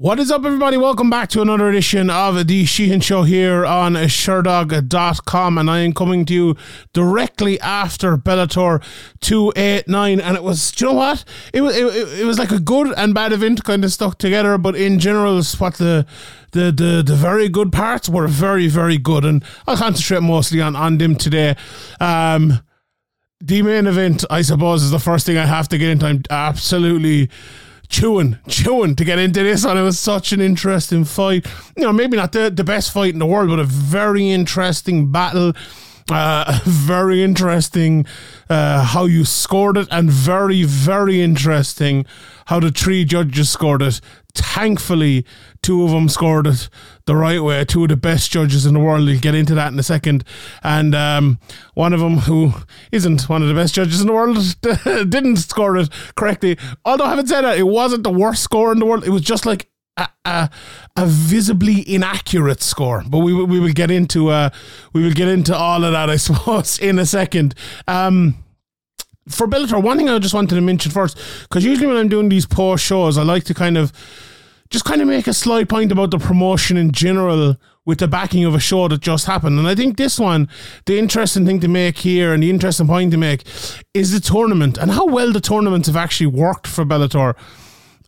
What is up, everybody? Welcome back to another edition of The Sheehan Show here on SureDog.com, and I am coming to you directly after Bellator 289, and it was, do you know what? It was like a good and bad event kind of stuck together, but in general, it's what the very good parts were very, very good, and I'll concentrate mostly on them today. The main event, I suppose, is the first thing I have to get into. I'm absolutely chewing to get into this, and it was such an interesting fight. You know, maybe not the best fight in the world, but a very interesting battle, very interesting how you scored it, and very, very interesting how the three judges scored it. Thankfully, two of them scored it the right way. Two of the best judges in the world. We'll get into that in a second. And one of them, who isn't one of the best judges in the world, didn't score it correctly. Although, having said that, it wasn't the worst score in the world. It was just like a visibly inaccurate score. But we will get into all of that, I suppose, in a second. For Bellator, one thing I just wanted to mention first, because usually when I'm doing these post shows, I like to kind of make a slight point about the promotion in general with the backing of a show that just happened. And I think this one, the interesting thing to make here and the interesting point to make is the tournament and how well the tournaments have actually worked for Bellator.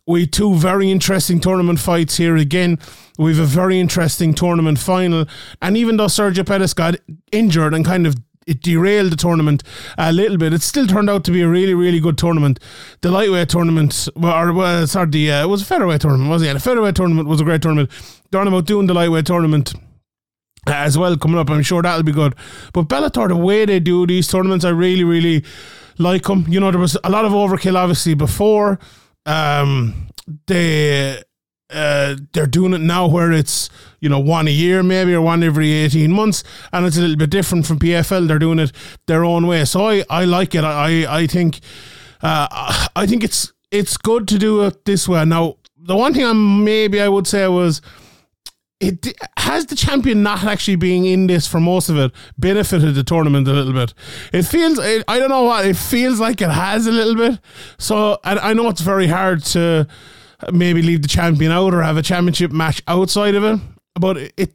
With two very interesting tournament fights here again. We have a very interesting tournament final. And even though Sergio Pettis got injured and kind of it derailed the tournament a little bit, it still turned out to be a really, really good tournament. The lightweight tournament, it was a featherweight tournament, wasn't it? The featherweight tournament was a great tournament. They're on about doing the lightweight tournament as well coming up. I'm sure that'll be good. But Bellator, the way they do these tournaments, I really, really like them. You know, there was a lot of overkill, obviously, before. They're doing it now where it's, you know, one a year maybe, or one every 18 months, and it's a little bit different from PFL. They're doing it their own way, so I like it. I think it's good to do it this way. Now, the one thing I would say was, it has the champion not actually being in this for most of it benefited the tournament a little bit. It feels like it has a little bit. So I know it's very hard to maybe leave the champion out or have a championship match outside of it, but it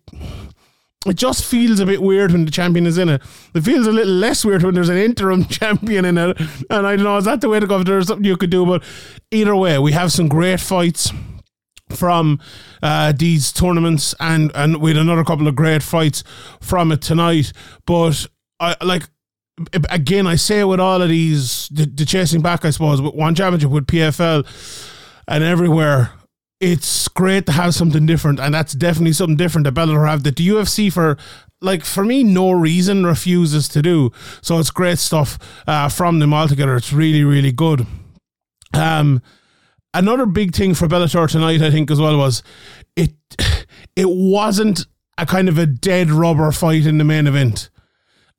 just feels a bit weird when the champion is in it. It feels a little less weird when there's an interim champion in it, and I don't know, is that the way to go? If there's something you could do, but either way, we have some great fights from these tournaments, and with another couple of great fights from it tonight. But I say with all of these, the chasing back, I suppose, with one championship, with PFL and everywhere, it's great to have something different, and that's definitely something different that Bellator have that the UFC, for me, no reason refuses to do. So it's great stuff from them altogether. It's really, really good. Another big thing for Bellator tonight, I think, as well, was it wasn't a kind of a dead rubber fight in the main event.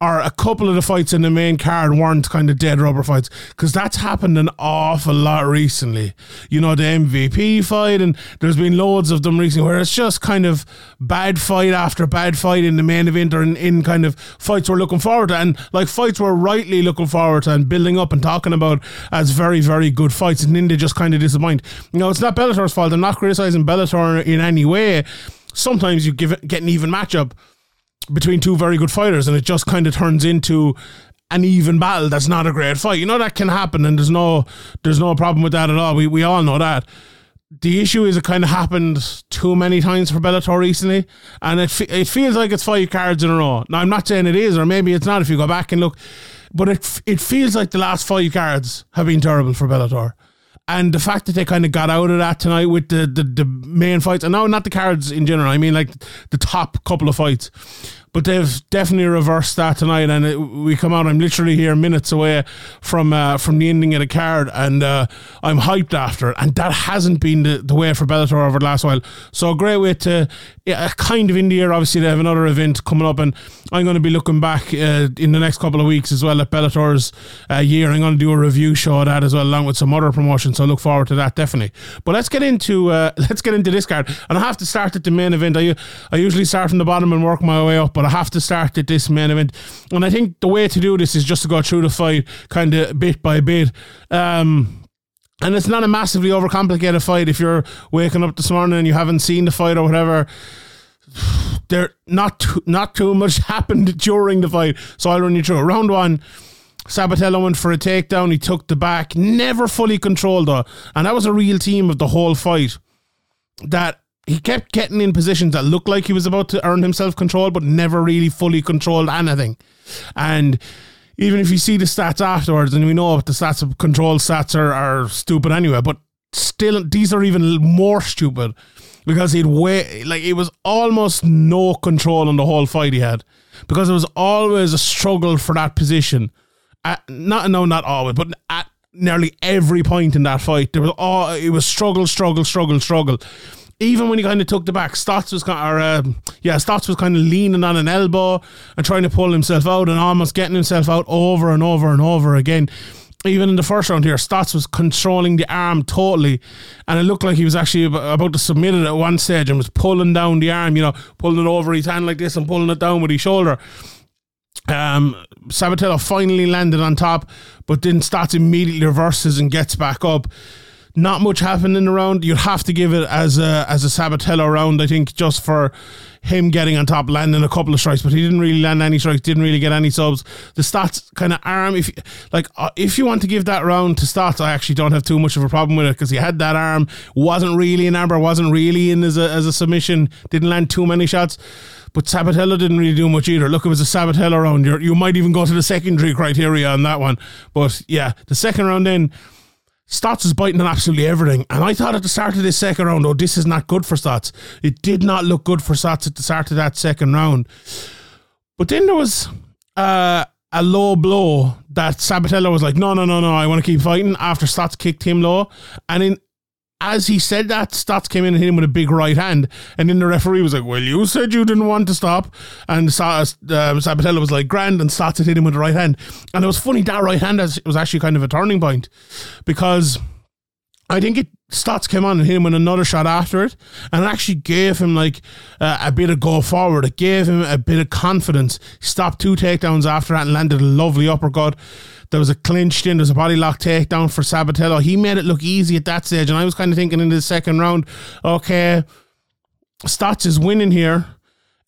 Or a couple of the fights in the main card weren't kind of dead rubber fights, because that's happened an awful lot recently. You know, the MVP fight, and there's been loads of them recently where it's just kind of bad fight after bad fight in the main event, or in kind of fights we're looking forward to, and like fights we're rightly looking forward to and building up and talking about as very, very good fights, and then they just kind of disappoint. You know, it's not Bellator's fault. I'm not criticizing Bellator in any way. Sometimes you get an even matchup between two very good fighters, and it just kind of turns into an even battle that's not a great fight. You know, that can happen, and there's no problem with that at all. We all know that. The issue is it kind of happened too many times for Bellator recently, and it feels like it's 5 cards in a row. Now, I'm not saying it is, or maybe it's not if you go back and look, but it feels like the last 5 cards have been terrible for Bellator. And the fact that they kind of got out of that tonight with the main fights, and now not the cards in general, I mean like the top couple of fights, but they've definitely reversed that tonight, and we come out, I'm literally here minutes away from the ending of the card, and I'm hyped after it, and that hasn't been the way for Bellator over the last while. So a great way to, kind of in the air, obviously they have another event coming up, and I'm going to be looking back in the next couple of weeks as well at Bellator's year. I'm going to do a review show of that as well, along with some other promotions. So I look forward to that, definitely. But let's get into this card. And I have to start at the main event. I usually start from the bottom and work my way up, but I have to start at this main event. And I think the way to do this is just to go through the fight kind of bit by bit. And it's not a massively overcomplicated fight. If you're waking up this morning and you haven't seen the fight or whatever, there not too much happened during the fight. So I'll run you through. Round one, Sabatello went for a takedown. He took the back, never fully controlled though. And that was a real theme of the whole fight, that he kept getting in positions that looked like he was about to earn himself control, but never really fully controlled anything. And even if you see the stats afterwards, and we know the stats of control stats are stupid anyway, but still, these are even more stupid because it was almost no control on the whole fight he had, because it was always a struggle for that position. Not always, but at nearly every point in that fight, it was struggle. Even when he kind of took the back, Stots was kind of leaning on an elbow and trying to pull himself out and almost getting himself out over and over and over again. Even in the first round here, Stots was controlling the arm totally, and it looked like he was actually about to submit it at one stage and was pulling down the arm, pulling it over his hand like this and pulling it down with his shoulder. Sabatello finally landed on top, but then Stots immediately reverses and gets back up. Not much happened in the round. You'd have to give it as a Sabatello round, I think, just for him getting on top, landing a couple of strikes, but he didn't really land any strikes, didn't really get any subs. The Stots kind of arm, if you want to give that round to Stots, I actually don't have too much of a problem with it, because he had that arm, wasn't really an armbar, wasn't really in as a submission, didn't land too many shots. But Sabatello didn't really do much either. Look, it was a Sabatello round. You might even go to the secondary criteria on that one. But yeah, the second round in, Stots is biting on absolutely everything. And I thought at the start of this second round, oh, this is not good for Stots. It did not look good for Stots at the start of that second round. But then there was a low blow that Sabatello was like, no, I want to keep fighting, after Stots kicked him low. And then as he said that, Stots came in and hit him with a big right hand. And then the referee was like, well, you said you didn't want to stop. And Sabatello was like, grand, and Stots had hit him with the right hand. And it was funny, that right hand was actually kind of a turning point, because I think Stots came on and hit him with another shot after it, and it actually gave him a bit of go forward. It gave him a bit of confidence. He stopped two takedowns after that and landed a lovely uppercut. There was a clinch, then there was a body lock takedown for Sabatello. He made it look easy at that stage, and I was kind of thinking in the second round, okay, Stots is winning here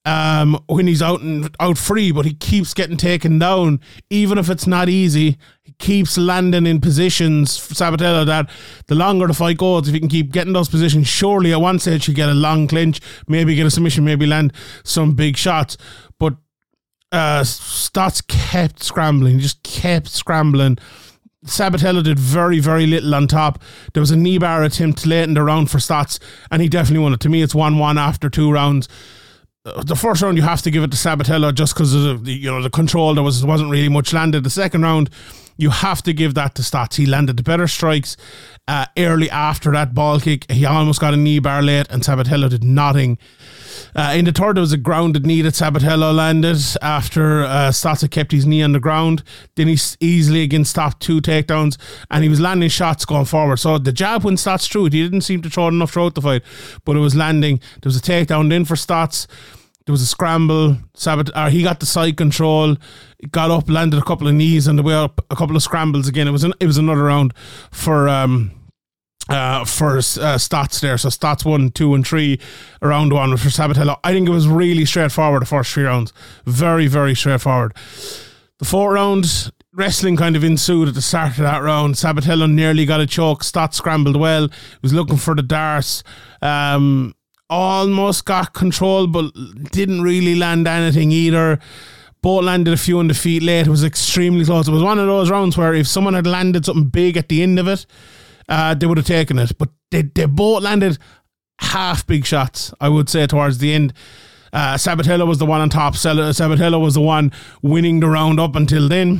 when he's out free, but he keeps getting taken down. Even if it's not easy, he keeps landing in positions for Sabatello that the longer the fight goes, if he can keep getting those positions, surely at one stage he'll get a long clinch, maybe get a submission, maybe land some big shots. But Stots kept scrambling, Sabatello did very, very little on top. There was a knee bar attempt late in the round for Stots, and he definitely won it. To me, it's 1-1 after two rounds. The first round, you have to give it to Sabatello just because of the control. There wasn't really much landed. The second round, you have to give that to Stots. He landed the better strikes early after that ball kick. He almost got a knee bar late, and Sabatello did nothing. In the third, there was a grounded knee that Sabatello landed after Stots had kept his knee on the ground. Then he easily again stopped two takedowns, and he was landing shots going forward. So the jab, when Stots threw it, he didn't seem to throw it enough throughout the fight, but it was landing. There was a takedown then for Stots. There was a scramble. He got the side control, got up, landed a couple of knees on the way up, a couple of scrambles again. It was another round for Stots there. So Stots 1, 2, and 3, round one for Sabatello. I think it was really straightforward, the first three rounds. Very, very straightforward. The fourth round, wrestling kind of ensued at the start of that round. Sabatello nearly got a choke. Stots scrambled well. He was looking for the darts. Almost got control, but didn't really land anything either. Both landed a few on the feet late. It was extremely close. It was one of those rounds where if someone had landed something big at the end of it, they would have taken it. But they both landed half big shots, I would say, towards the end. Sabatello was the one on top. Sabatello was the one winning the round up until then.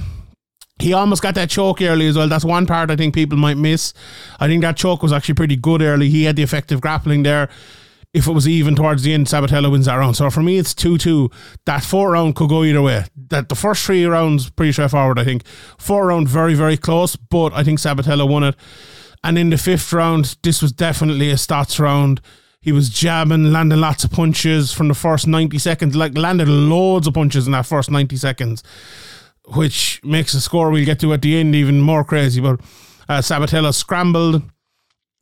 He almost got that choke early as well. That's one part I think people might miss. I think that choke was actually pretty good early. He had the effective grappling there. If it was even towards the end, Sabatello wins that round. So for me, it's 2-2. That fourth round could go either way. That the first three rounds, pretty straightforward, I think. Fourth round, very, very close, but I think Sabatello won it. And in the fifth round, this was definitely a Stots round. He was jabbing, landing lots of punches from the first 90 seconds. Landed loads of punches in that first 90 seconds, which makes the score we'll get to at the end even more crazy. But Sabatello scrambled.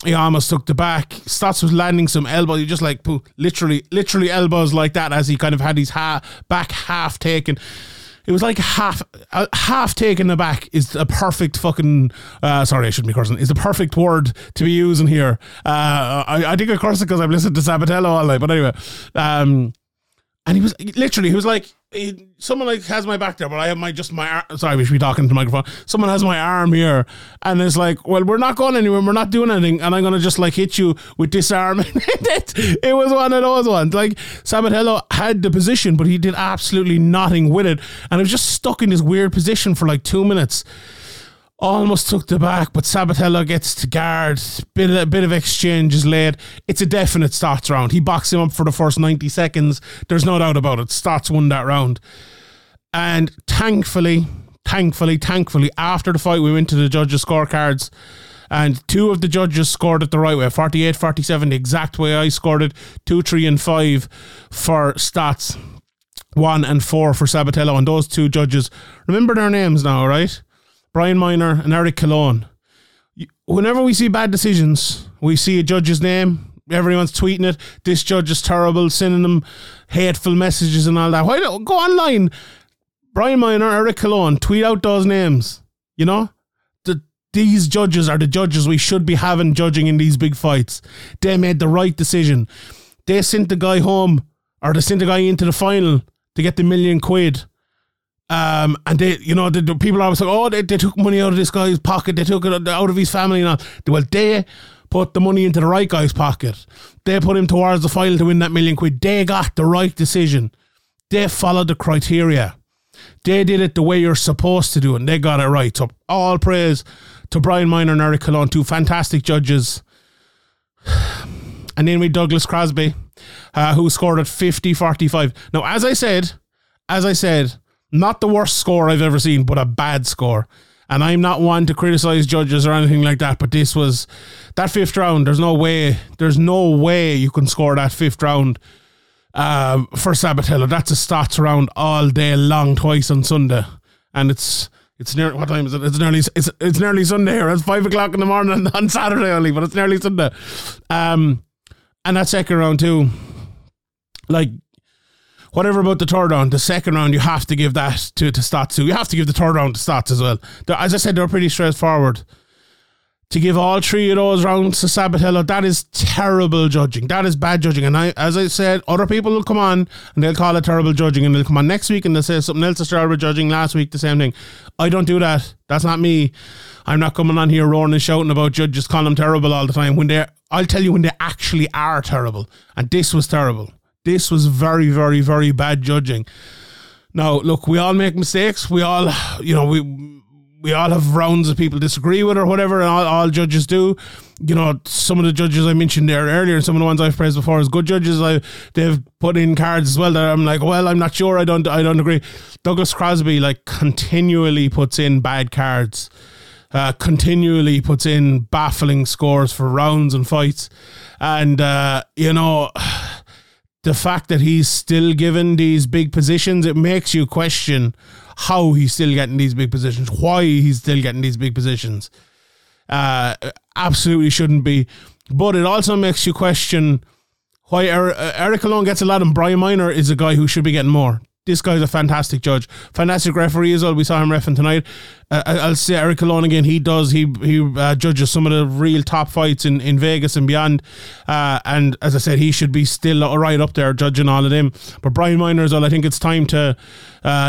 He almost took the back. Stots was landing some elbows. He just like literally elbows like that as he kind of had his back half taken. It was like half taken aback is a perfect fucking... sorry, I shouldn't be cursing. Is the perfect word to be using here. I think I curse it because I've listened to Sabatello all night. But anyway. And he was literally... He was like... someone like has my back there, but I have my arm. Sorry, we should be talking to the microphone. Someone has my arm here, and it's like, well, we're not going anywhere, we're not doing anything, and I'm gonna just like hit you with this arm. It was one of those ones. Like Sabatello had the position, but he did absolutely nothing with it, and it was just stuck in this weird position for like 2 minutes. Almost took the back, but Sabatello gets to guard. Bit of exchange is laid. It's a definite Stots round. He boxed him up for the first 90 seconds. There's no doubt about it. Stots won that round. And thankfully, after the fight, we went to the judges' scorecards. And two of the judges scored it the right way. 48-47, the exact way I scored it. 2, 3, and 5 for Stots. 1 and 4 for Sabatello. And those two judges, remember their names now, right? Brian Miner and Eric Cologne. Whenever we see bad decisions, we see a judge's name, everyone's tweeting it, this judge is terrible, sending them hateful messages and all that. Why don't go online? Brian Miner, Eric Cologne, tweet out those names. You know? These judges are the judges we should be having judging in these big fights. They made the right decision. They sent the guy home, or they sent the guy into the final to get the $1 million. And they, you know, the people are always like, oh, they took money out of this guy's pocket, they took it out of his family and all. Well, they put the money into the right guy's pocket. They put him towards the final to win that $1 million. They got the right decision. They followed the criteria. They did it the way you're supposed to do it, and they got it right. So all praise to Brian Miner and Eric Cologne, two fantastic judges. And then we Douglas Crosby, who scored at 50-45. Now, as I said, not the worst score I've ever seen, but a bad score. And I'm not one to criticize judges or anything like that, but this was that fifth round. There's no way you can score that fifth round for Sabatello. That's a Stots round all day long, twice on Sunday, and it's near. What time is it? It's nearly Sunday here. It's 5:00 in the morning on Saturday only, but it's nearly Sunday. And that second round too, like. Whatever about the third round, the second round, you have to give that to Stots too. You have to give the third round to Stots as well. As I said, they're pretty straightforward. To give all three of those rounds to Sabatello, that is terrible judging. That is bad judging. And as I said, other people will come on and they'll call it terrible judging, and they'll come on next week and they'll say something else is terrible judging. Last week, the same thing. I don't do that. That's not me. I'm not coming on here roaring and shouting about judges calling them terrible all the time. I'll tell you when they actually are terrible. And this was terrible. This was very, very, very bad judging. Now, look, we all make mistakes. We all, you know, we all have rounds that people disagree with or whatever, and all judges do. You know, some of the judges I mentioned there earlier, and some of the ones I've praised before as good judges, they've put in cards as well that I'm like, well, I'm not sure. I don't agree. Douglas Crosby, like, continually puts in bad cards. Continually puts in baffling scores for rounds and fights. And, you know... The fact that he's still given these big positions, it makes you question how he's still getting these big positions, why he's still getting these big positions. Absolutely shouldn't be. But it also makes you question why Eric Cologne gets a lot and Brian Miner is a guy who should be getting more. This guy's a fantastic judge. Fantastic referee as well. We saw him reffing tonight. I'll say Eric Cologne again. He judges some of the real top fights in Vegas and beyond. And as I said, he should be still right up there judging all of them. But Brian Miner as well, I think it's time to,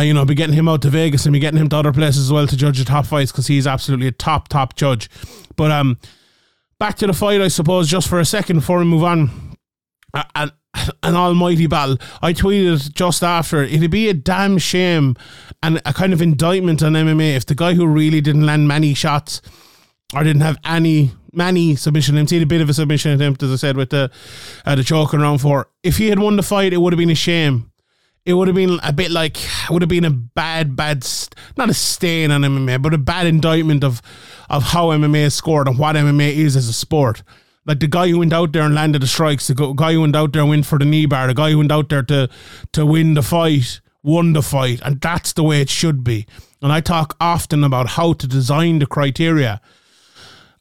you know, be getting him out to Vegas and be getting him to other places as well to judge the top fights, because he's absolutely a top judge. But back to the fight, I suppose, just for a second before we move on. An almighty battle. I tweeted just after, it'd be a damn shame and a kind of indictment on MMA if the guy who really didn't land many shots or didn't have many submission attempts, he had a bit of a submission attempt, as I said, with the choke in round 4. If he had won the fight, it would have been a shame. It would have been a bit like, would have been a bad, not a stain on MMA, but a bad indictment of how MMA is scored and what MMA is as a sport. Like the guy who went out there and landed the strikes, the guy who went out there and went for the knee bar, the guy who went out there to win the fight, won the fight. And that's the way it should be. And I talk often about how to design the criteria.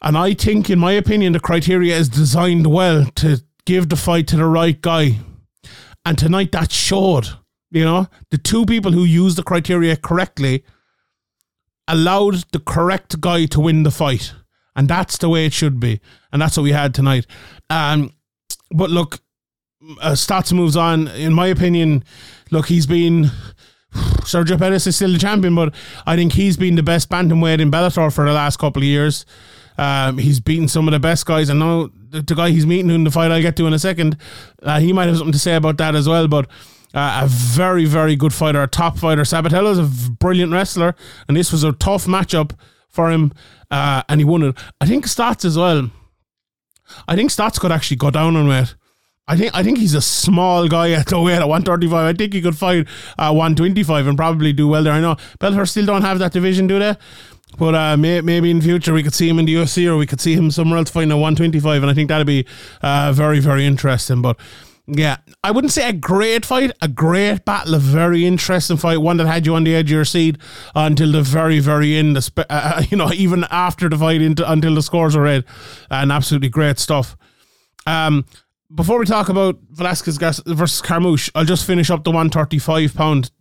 And I think, in my opinion, the criteria is designed well to give the fight to the right guy. And tonight that showed, you know, the two people who used the criteria correctly allowed the correct guy to win the fight. And that's the way it should be. And that's what we had tonight. But look, Stots moves on. In my opinion, look, he's been... Sergio Pettis is still the champion, but I think he's been the best bantamweight in Bellator for the last couple of years. He's beaten some of the best guys, and now the guy he's meeting in the fight I'll get to in a second, he might have something to say about that as well, but a very, very good fighter, a top fighter. Sabatello is a brilliant wrestler, and this was a tough matchup for him, and he won it. I think Stots as well. I think Stots could actually go down on weight. I think he's a small guy at the weight at 135. I think he could fight 125 and probably do well there. I know Bellator still don't have that division, do they? But maybe in future we could see him in the UFC, or we could see him somewhere else fighting at 125, and I think that'd be very, very interesting. But yeah, I wouldn't say a great fight, a great battle, a very interesting fight, one that had you on the edge of your seat until the very, very end. Even after the fight, until the scores were read, and absolutely great stuff. Before we talk about Velasquez versus Carmouche, I'll just finish up the 135 pound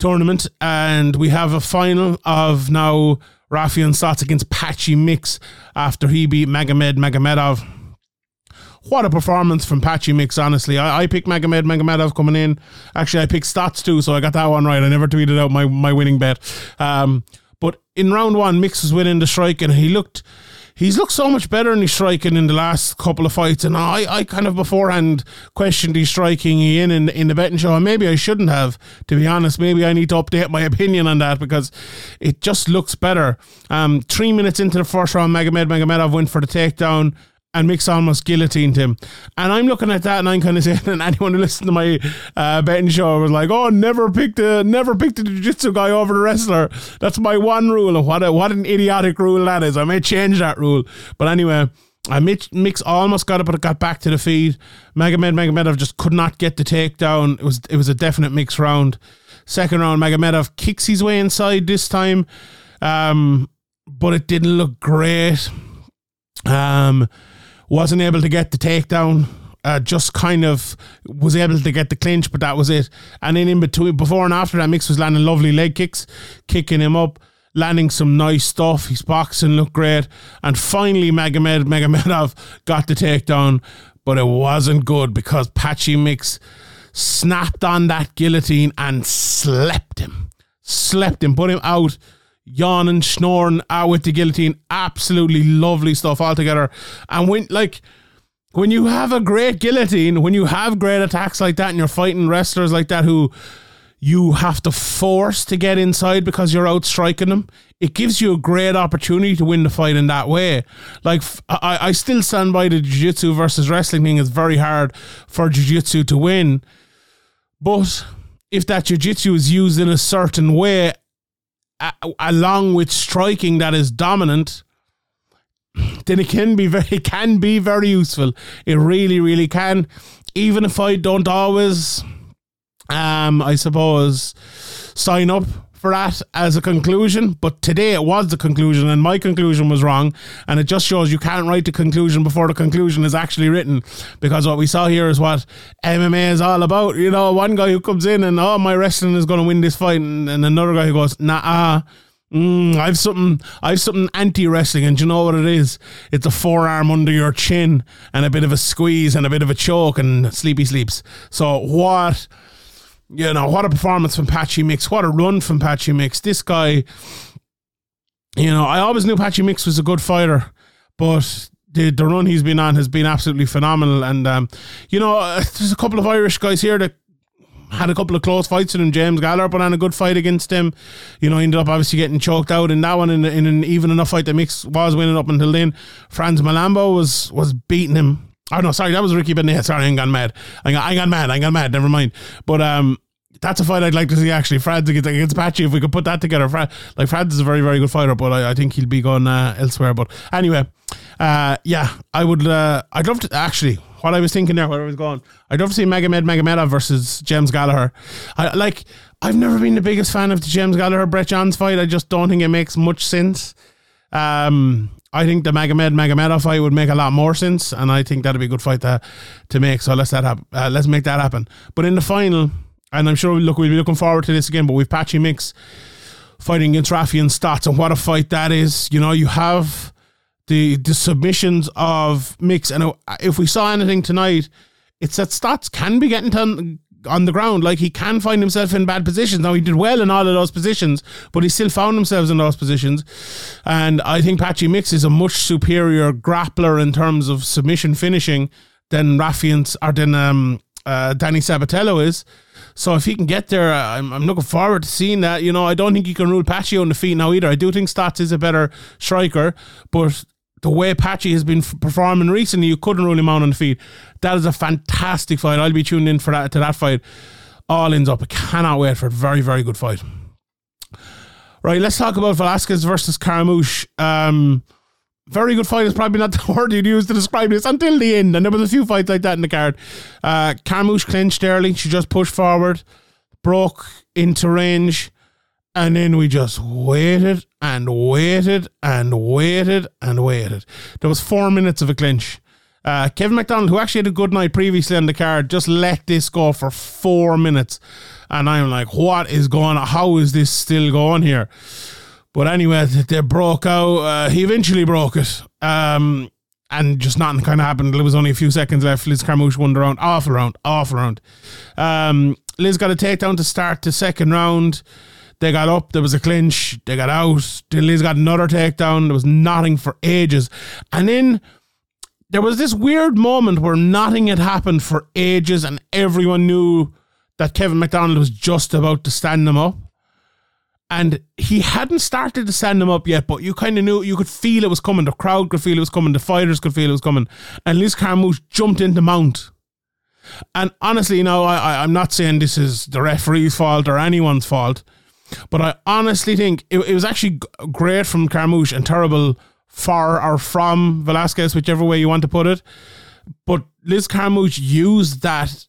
tournament, and we have a final of now Raufeon Stots against Patchy Mix after he beat Magomed Magomedov. What a performance from Patchy Mix, honestly. I picked Magomed Magomedov coming in. Actually, I picked Stots too, so I got that one right. I never tweeted out my winning bet. But in round one, Mix was winning the strike, and he's looked so much better in his striking in the last couple of fights, and I kind of beforehand questioned his striking in the betting show, and maybe I shouldn't have, to be honest. Maybe I need to update my opinion on that, because it just looks better. 3 minutes into the first round, Magomed Magomedov went for the takedown, and Mix almost guillotined him. And I'm looking at that, and I'm kind of saying, and anyone who listened to my betting show was like, oh, never picked a jiu-jitsu guy over the wrestler. That's my one rule. And what an idiotic rule that is. I may change that rule. But anyway, Mix almost got it, but it got back to the feed. Magomedov just could not get the takedown. It was a definite Mix round. Second round, Magomedov kicks his way inside this time, but it didn't look great. Wasn't able to get the takedown, just kind of was able to get the clinch, but that was it. And then in between, before and after that, Mix was landing lovely leg kicks, kicking him up, landing some nice stuff. His boxing looked great. And finally, Magomedov got the takedown, but it wasn't good, because Patchy Mix snapped on that guillotine and slept him, put him out, yawning, snoring out with the guillotine. Absolutely lovely stuff altogether. And when you have a great guillotine, when you have great attacks like that, and you're fighting wrestlers like that who you have to force to get inside because you're out striking them, it gives you a great opportunity to win the fight in that way. Like, I still stand by the jiu-jitsu versus wrestling thing. It's very hard for jiu-jitsu to win, but if that jiu-jitsu is used in a certain way, along with striking that is dominant, then it can be very useful. It really, really can. Even if I don't always, I suppose, sign up for that as a conclusion, but today it was the conclusion, and my conclusion was wrong, and it just shows you can't write the conclusion before the conclusion is actually written, because what we saw here is what MMA is all about. You know, one guy who comes in and, oh, my wrestling is going to win this fight, and another guy who goes, I've something anti-wrestling, and do you know what it is? It's a forearm under your chin and a bit of a squeeze and a bit of a choke, and sleepy sleeps. So what... You know, what a performance from Patchy Mix. What a run from Patchy Mix. This guy, you know, I always knew Patchy Mix was a good fighter, but the run he's been on has been absolutely phenomenal. And, you know, there's a couple of Irish guys here that had a couple of close fights with him. James Gallagher put on a good fight against him. You know, ended up obviously getting choked out in that one in an even enough fight that Mix was winning up until then. Franz Malambo was beating him. Oh, no, sorry, that was Ricky Benet. Sorry, I got mad. Never mind. But that's a fight I'd like to see, actually. Franz against Patchy, if we could put that together. Franz is a very, very good fighter, but I think he'll be going elsewhere. But anyway, I'd love to, actually, what I was thinking there, where I was going, I'd love to see Magomedov versus James Gallagher. I've never been the biggest fan of the James Gallagher-Brett Johns fight. I just don't think it makes much sense. I think the Magomed Magomedov fight would make a lot more sense, and I think that'd be a good fight to make. So let's make that happen. But in the final, and I'm sure we'll be looking forward to this again, but we've Patchy Mix fighting against Raufeon Stots, and what a fight that is. You know, you have the submissions of Mix, and if we saw anything tonight, it's that Stots can be getting on the ground. Like, he can find himself in bad positions. Now, he did well in all of those positions, but he still found himself in those positions. And I think Patchy Mix is a much superior grappler in terms of submission finishing than Danny Sabatello is. So if he can get there, I'm looking forward to seeing that. You know, I don't think you can rule Patchy on the feet now either. I do think Stots is a better striker, but the way Patchy has been performing recently, you couldn't rule him out on the feet. That is a fantastic fight. I'll be tuned in for that, to that fight. All ends up. I cannot wait for a very, very good fight. Right, let's talk about Velasquez versus Carmouche. Very good fight is probably not the word you'd use to describe this until the end. And there was a few fights like that in the card. Carmouche clinched early. She just pushed forward, broke into range. And then we just waited and waited and waited and waited. There was 4 minutes of a clinch. Kevin MacDonald, who actually had a good night previously on the card, just let this go for 4 minutes. And I'm like, what is going on? How is this still going here? But anyway, they broke out. He eventually broke it. And just nothing kind of happened. There was only a few seconds left. Liz Carmouche won the round. Awful round. Awful round. Liz got a takedown to start the second round. They got up, there was a clinch, they got out, Liz got another takedown, there was nothing for ages. And then there was this weird moment where nothing had happened for ages and everyone knew that Kevin MacDonald was just about to stand them up. And he hadn't started to stand them up yet, but you kind of knew, you could feel it was coming, the crowd could feel it was coming, the fighters could feel it was coming. And Liz Carmouche jumped into mount. And honestly, you know, I'm not saying this is the referee's fault or anyone's fault, but I honestly think it was actually great from Carmouche and terrible for or from Velasquez, whichever way you want to put it. But Liz Carmouche used that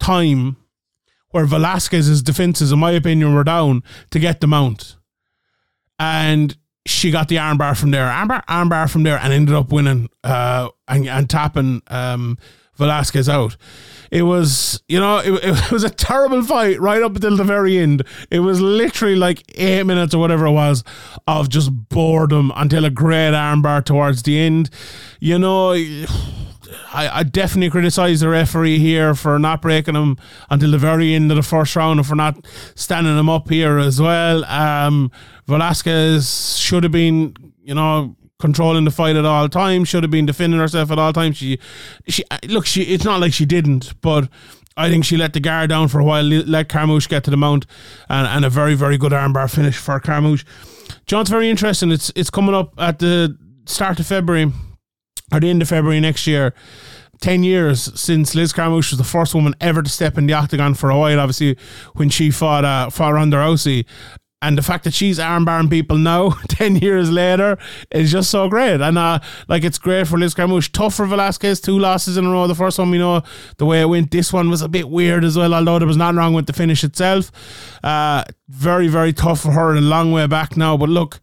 time where Velasquez's defenses, in my opinion, were down to get the mount. And she got the armbar from there, armbar from there, and ended up winning and tapping Velasquez out. It was, you know, it was a terrible fight right up until the very end. It was literally like 8 minutes or whatever it was of just boredom until a great armbar towards the end. You know, I definitely criticise the referee here for not breaking him until the very end of the first round and for not standing him up here as well. Velasquez should have been, you know, controlling the fight at all times, should have been defending herself at all times. She it's not like she didn't, but I think she let the guard down for a while, let Carmouche get to the mount, and a very, very good armbar finish for Carmouche. John's very interesting. It's coming up at the start of February, or the end of February next year. 10 years since Liz Carmouche was the first woman ever to step in the octagon for a while, obviously, when she fought Ronda Rousey. And the fact that she's armbarring people now, 10 years later, is just so great. And, it's great for Liz Carmouche. Tough for Velasquez, 2 losses in a row. The first one, we know the way it went. This one was a bit weird as well, although there was nothing wrong with the finish itself. Very, very tough for her, a long way back now. But look,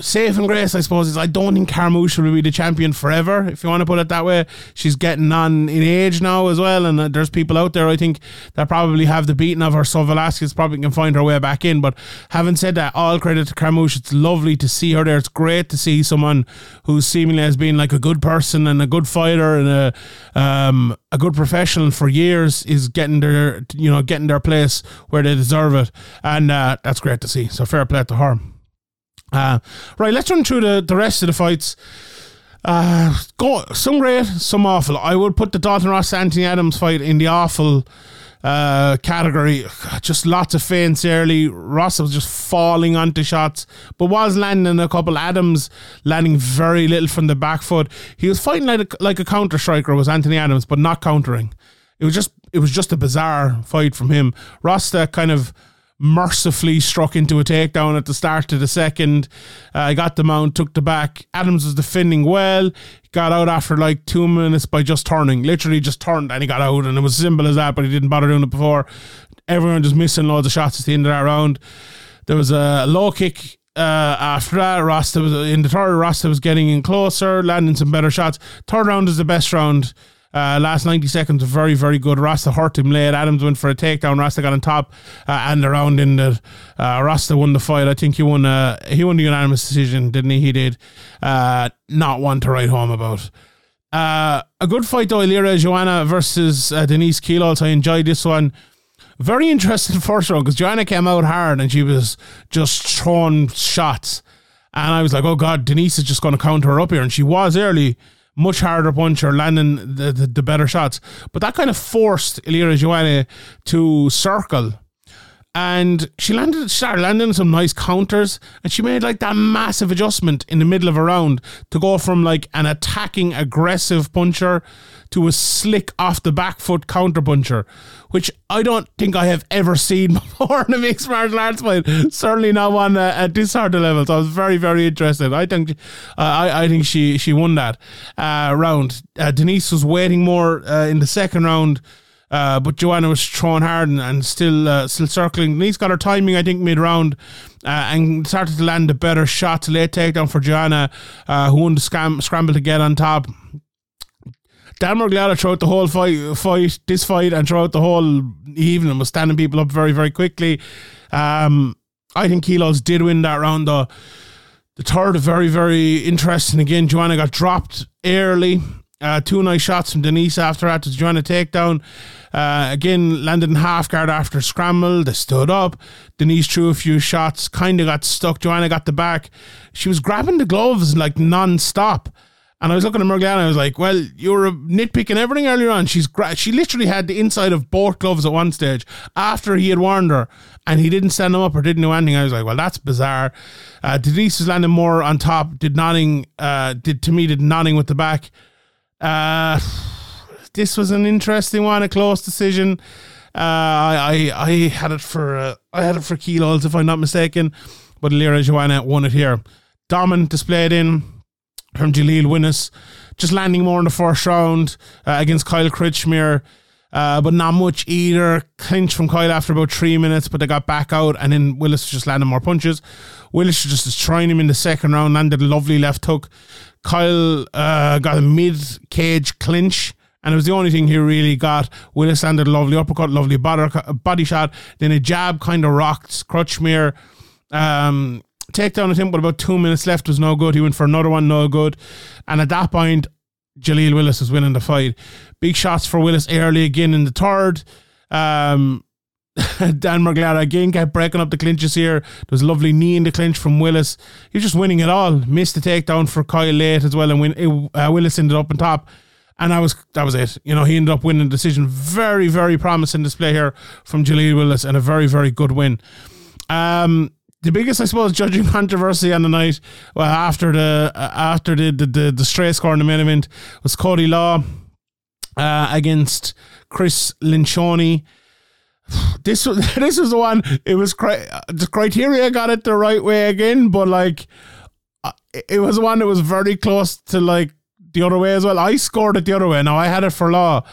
safe and grace, I suppose, is I don't think Carmouche will be the champion forever, if you want to put it that way. She's getting on in age now as well, and there's people out there, I think, that probably have the beating of her, so Velasquez probably can find her way back in. But having said that, all credit to Carmouche. It's lovely to see her there. It's great to see someone who seemingly has been like a good person and a good fighter and a good professional for years is getting their place where they deserve it, and that's great to see. So fair play to her. Right, let's run through the rest of the fights. Some great, some awful. I would put the Dalton Rosta Anthony Adams fight in the awful category. Just lots of feints early. Ross was just falling onto shots, but was landing a couple. Adams landing very little from the back foot. He was fighting like a counter striker, was Anthony Adams, but not countering. It was just a bizarre fight from him. Rosta kind of mercifully struck into a takedown at the start of the second. Got the mount, took the back. Adams was defending well. Got out after like 2 minutes by just turning. Literally just turned and he got out, and it was simple as that, but he didn't bother doing it before. Everyone just missing loads of shots at the end of that round. There was a low kick After that, Rosta was in the third. Rosta was getting in closer, landing some better shots. Third round is the best round. Last 90 seconds, very, very good. Rosta hurt him late. Adams went for a takedown. Rosta got on top, and the round ended. Rosta won the fight. I think he won the unanimous decision, didn't he? He did. Not one to write home about. A good fight though, Ilara Joanna versus Denise Kielholtz. I enjoyed this one. Very interesting first round because Joanna came out hard and she was just throwing shots, and I was like, oh god, Denise is just going to counter her up here, and she was early. Much harder puncher, landing the better shots. But that kind of forced Ilara Joanna to circle. And she started landing some nice counters. And she made like that massive adjustment in the middle of a round to go from like an attacking, aggressive puncher to a slick off the back foot counter puncher, which I don't think I have ever seen before in a mixed martial arts fight. Certainly not one at this sort of level. So I was very, very interested. I think I think she won that round. Denise was waiting more in the second round. But Joanna was throwing hard and still circling. Denise got her timing, I think, mid-round and started to land the better shots. Late takedown for Joanna, who won the scramble to get on top. Dan Marglada throughout the whole fight, and throughout the whole evening was standing people up very, very quickly. I think Kielholtz did win that round, though. The third, very, very interesting again. Joanna got dropped early. Two nice shots from Denise after that to Joanna takedown. Again, landed in half guard after scramble. They stood up. Denise threw a few shots, kind of got stuck. Joanna got the back. She was grabbing the gloves like non-stop. And I was looking at Marglada and I was like, well, you were nitpicking everything earlier on. She literally had the inside of both gloves at one stage after he had warned her, and he didn't stand them up or didn't do anything. I was like, well, that's bizarre. Denise was landing more on top, did nodding with the back. This was an interesting one, a close decision. I had it for Kielholtz, if I'm not mistaken, but Ilara Joanna won it here. Dominant displayed in from Jaleel Willis, just landing more in the first round against Kyle Kretschmer, but not much either. Clinch from Kyle after about 3 minutes, but they got back out, and then Willis was just landing more punches. Willis was just destroying him in the second round, landed a lovely left hook. Kyle got a mid-cage clinch, and it was the only thing he really got. Willis landed a lovely uppercut, lovely body shot, then a jab kind of rocked Crutchmere. Takedown attempt with about 2 minutes left was no good. He went for another one, no good. And at that point, Jaleel Willis was winning the fight. Big shots for Willis early again in the third. Dan Marglada again kept breaking up the clinches here. There was a lovely knee in the clinch from Willis. He was just winning it all. Missed the takedown for Kyle late as well, and Willis ended up on top. And that was it. You know, he ended up winning the decision. Very, very promising display here from Jaleel Willis, and a very, very good win. The biggest, I suppose, judging controversy on the night, well, after the straight score in the main event, was Cody Law against Chris Lencioni. This was the one. It was the criteria got it the right way again, but like it was one that was very close to like the other way as well. I scored it the other way. Now I had it for Law,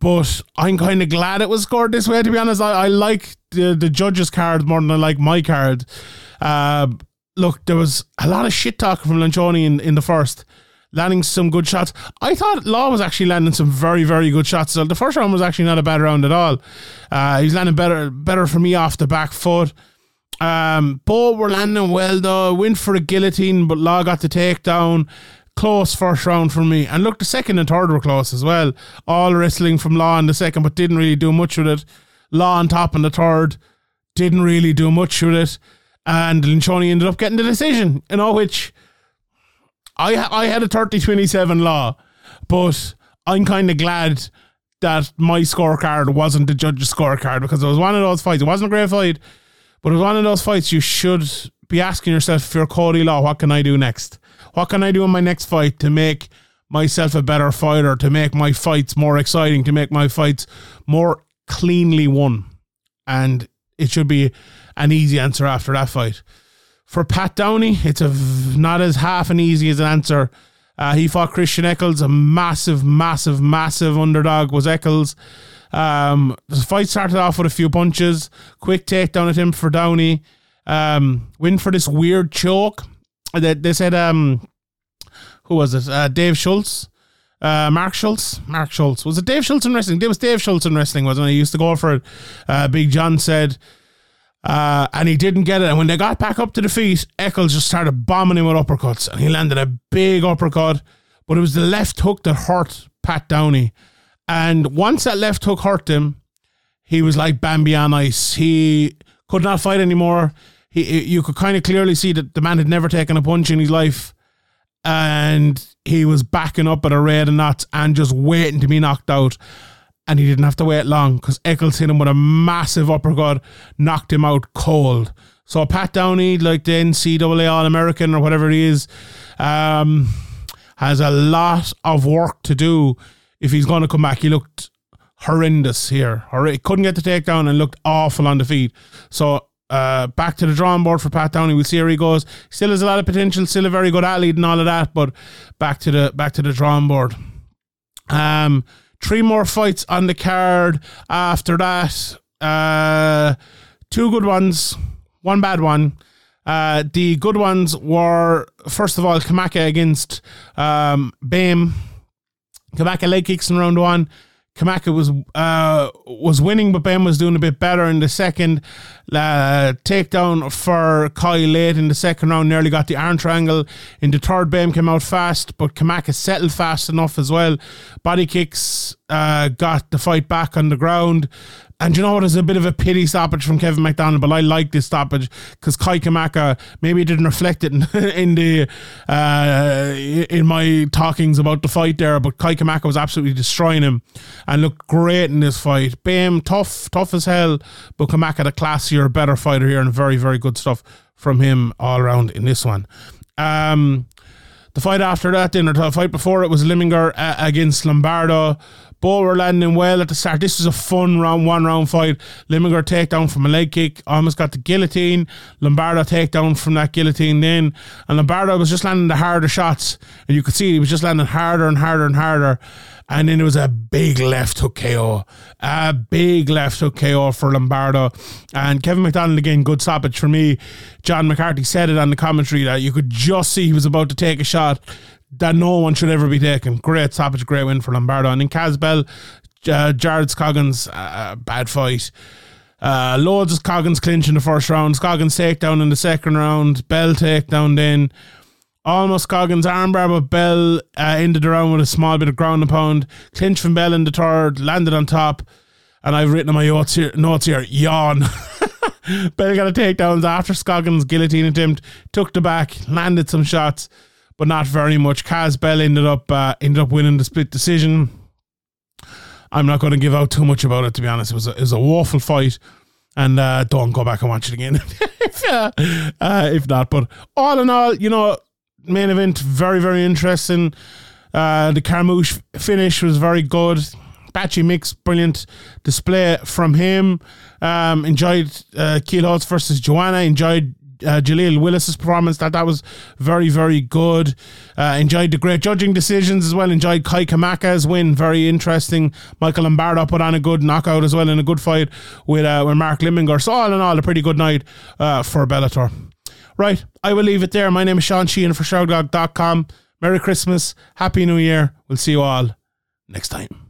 but I'm kind of glad it was scored this way. To be honest, I like the judges' card more than I like my card. Look, there was a lot of shit talking from Lencioni in the first, landing some good shots. I thought Law was actually landing some very, very good shots. So the first round was actually not a bad round at all. He was landing better for me off the back foot. Both were landing well, though. Went for a guillotine, but Law got the takedown. Close first round for me. And look, the second and third were close as well. All wrestling from Law in the second, but didn't really do much with it. Law on top in the third, didn't really do much with it. And Lencioni ended up getting the decision, you know, which... I had a 30-27 Law, but I'm kind of glad that my scorecard wasn't the judge's scorecard, because it was one of those fights. It wasn't a great fight, but it was one of those fights you should be asking yourself, if you're Cody Law, what can I do next? What can I do in my next fight to make myself a better fighter, to make my fights more exciting, to make my fights more cleanly won? And it should be an easy answer after that fight. For Pat Downey, it's not as half an easy as an answer. He fought Christian Eccles, a massive, massive, massive underdog was Eccles. The fight started off with a few punches, quick takedown attempt for Downey. went for this weird choke. They said, who was it? Dave Schultz. Mark Schultz. Was it Dave Schultz in wrestling? It was Dave Schultz in wrestling, wasn't it? He used to go for it. Big John said, and he didn't get it. And when they got back up to the feet, Eccles just started bombing him with uppercuts. And he landed a big uppercut. But it was the left hook that hurt Pat Downey. And once that left hook hurt him, he was like Bambi on ice. He could not fight anymore. You could kind of clearly see that the man had never taken a punch in his life. And he was backing up at a rate of knots and just waiting to be knocked out. And he didn't have to wait long because Eccles hit him with a massive uppercut, knocked him out cold. So Pat Downey, like the NCAA All-American or whatever he is, has a lot of work to do if he's going to come back. He looked horrendous here. He couldn't get the takedown and looked awful on the feet. So back to the drawing board for Pat Downey. We'll see how he goes. Still has a lot of potential, still a very good athlete and all of that, but back to the drawing board. Three more fights on the card after that. Two good ones, one bad one. The good ones were, first of all, Kamaka against Bame. Kamaka leg kicks in round one. Kamaka was winning, but Bame was doing a bit better in the second. Takedown for Kai late in the second round, nearly got the arm triangle. In the third, Bame came out fast, but Kamaka settled fast enough as well. Body kicks got the fight back on the ground. And you know what? It's a bit of a pity stoppage from Kevin MacDonald, but I like this stoppage because Kai Kamaka, maybe he didn't reflect it in my talkings about the fight there, but Kai Kamaka was absolutely destroying him and looked great in this fight. Bame, tough as hell, but Kamaka, the classier, better fighter here, and very, very good stuff from him all around in this one. The fight after that, then, or the fight before it, was Lemminger against Lombardo. Both were landing well at the start. This was a fun one-round fight. Lemminger takedown from a leg kick. Almost got the guillotine. Lombardo takedown from that guillotine then. And Lombardo was just landing the harder shots. And you could see he was just landing harder and harder and harder. And then it was a big left hook KO. A big left hook KO for Lombardo. And Kevin MacDonald, again, good stoppage for me. John McCarthy said it on the commentary that you could just see he was about to take a shot that no one should ever be taking. Great stoppage, great win for Lombardo. And then Cass Bell, Jared Scoggins, bad fight. Loads of Scoggins clinch in the first round. Scoggins takedown in the second round. Bell takedown then. Almost Scoggins armbar, but Bell ended the round with a small bit of ground and pound. Clinch from Bell in the third, landed on top. And I've written in my notes here, yawn. Bell got a takedowns after Scoggins' guillotine attempt, took the back, landed some shots, but not very much. Cass Bell ended up winning the split decision. I'm not going to give out too much about it, to be honest. It was a woeful fight. And don't go back and watch it again if not. But all in all, you know, main event, very, very interesting. The Carmouche finish was very good. Patchy Mix, brilliant display from him. Enjoyed Kielholtz versus Joanna. Enjoyed Jaleel Willis' performance. That was very, very good. Enjoyed the great judging decisions as well. Enjoyed Kai Kamaka's win. Very interesting. Michael Lombardo put on a good knockout as well in a good fight with Mark Lemminger. So all in all, a pretty good night for Bellator. Right, I will leave it there. My name is Sean Sheehan for ShroudDog.com. Merry Christmas. Happy New Year. We'll see you all next time.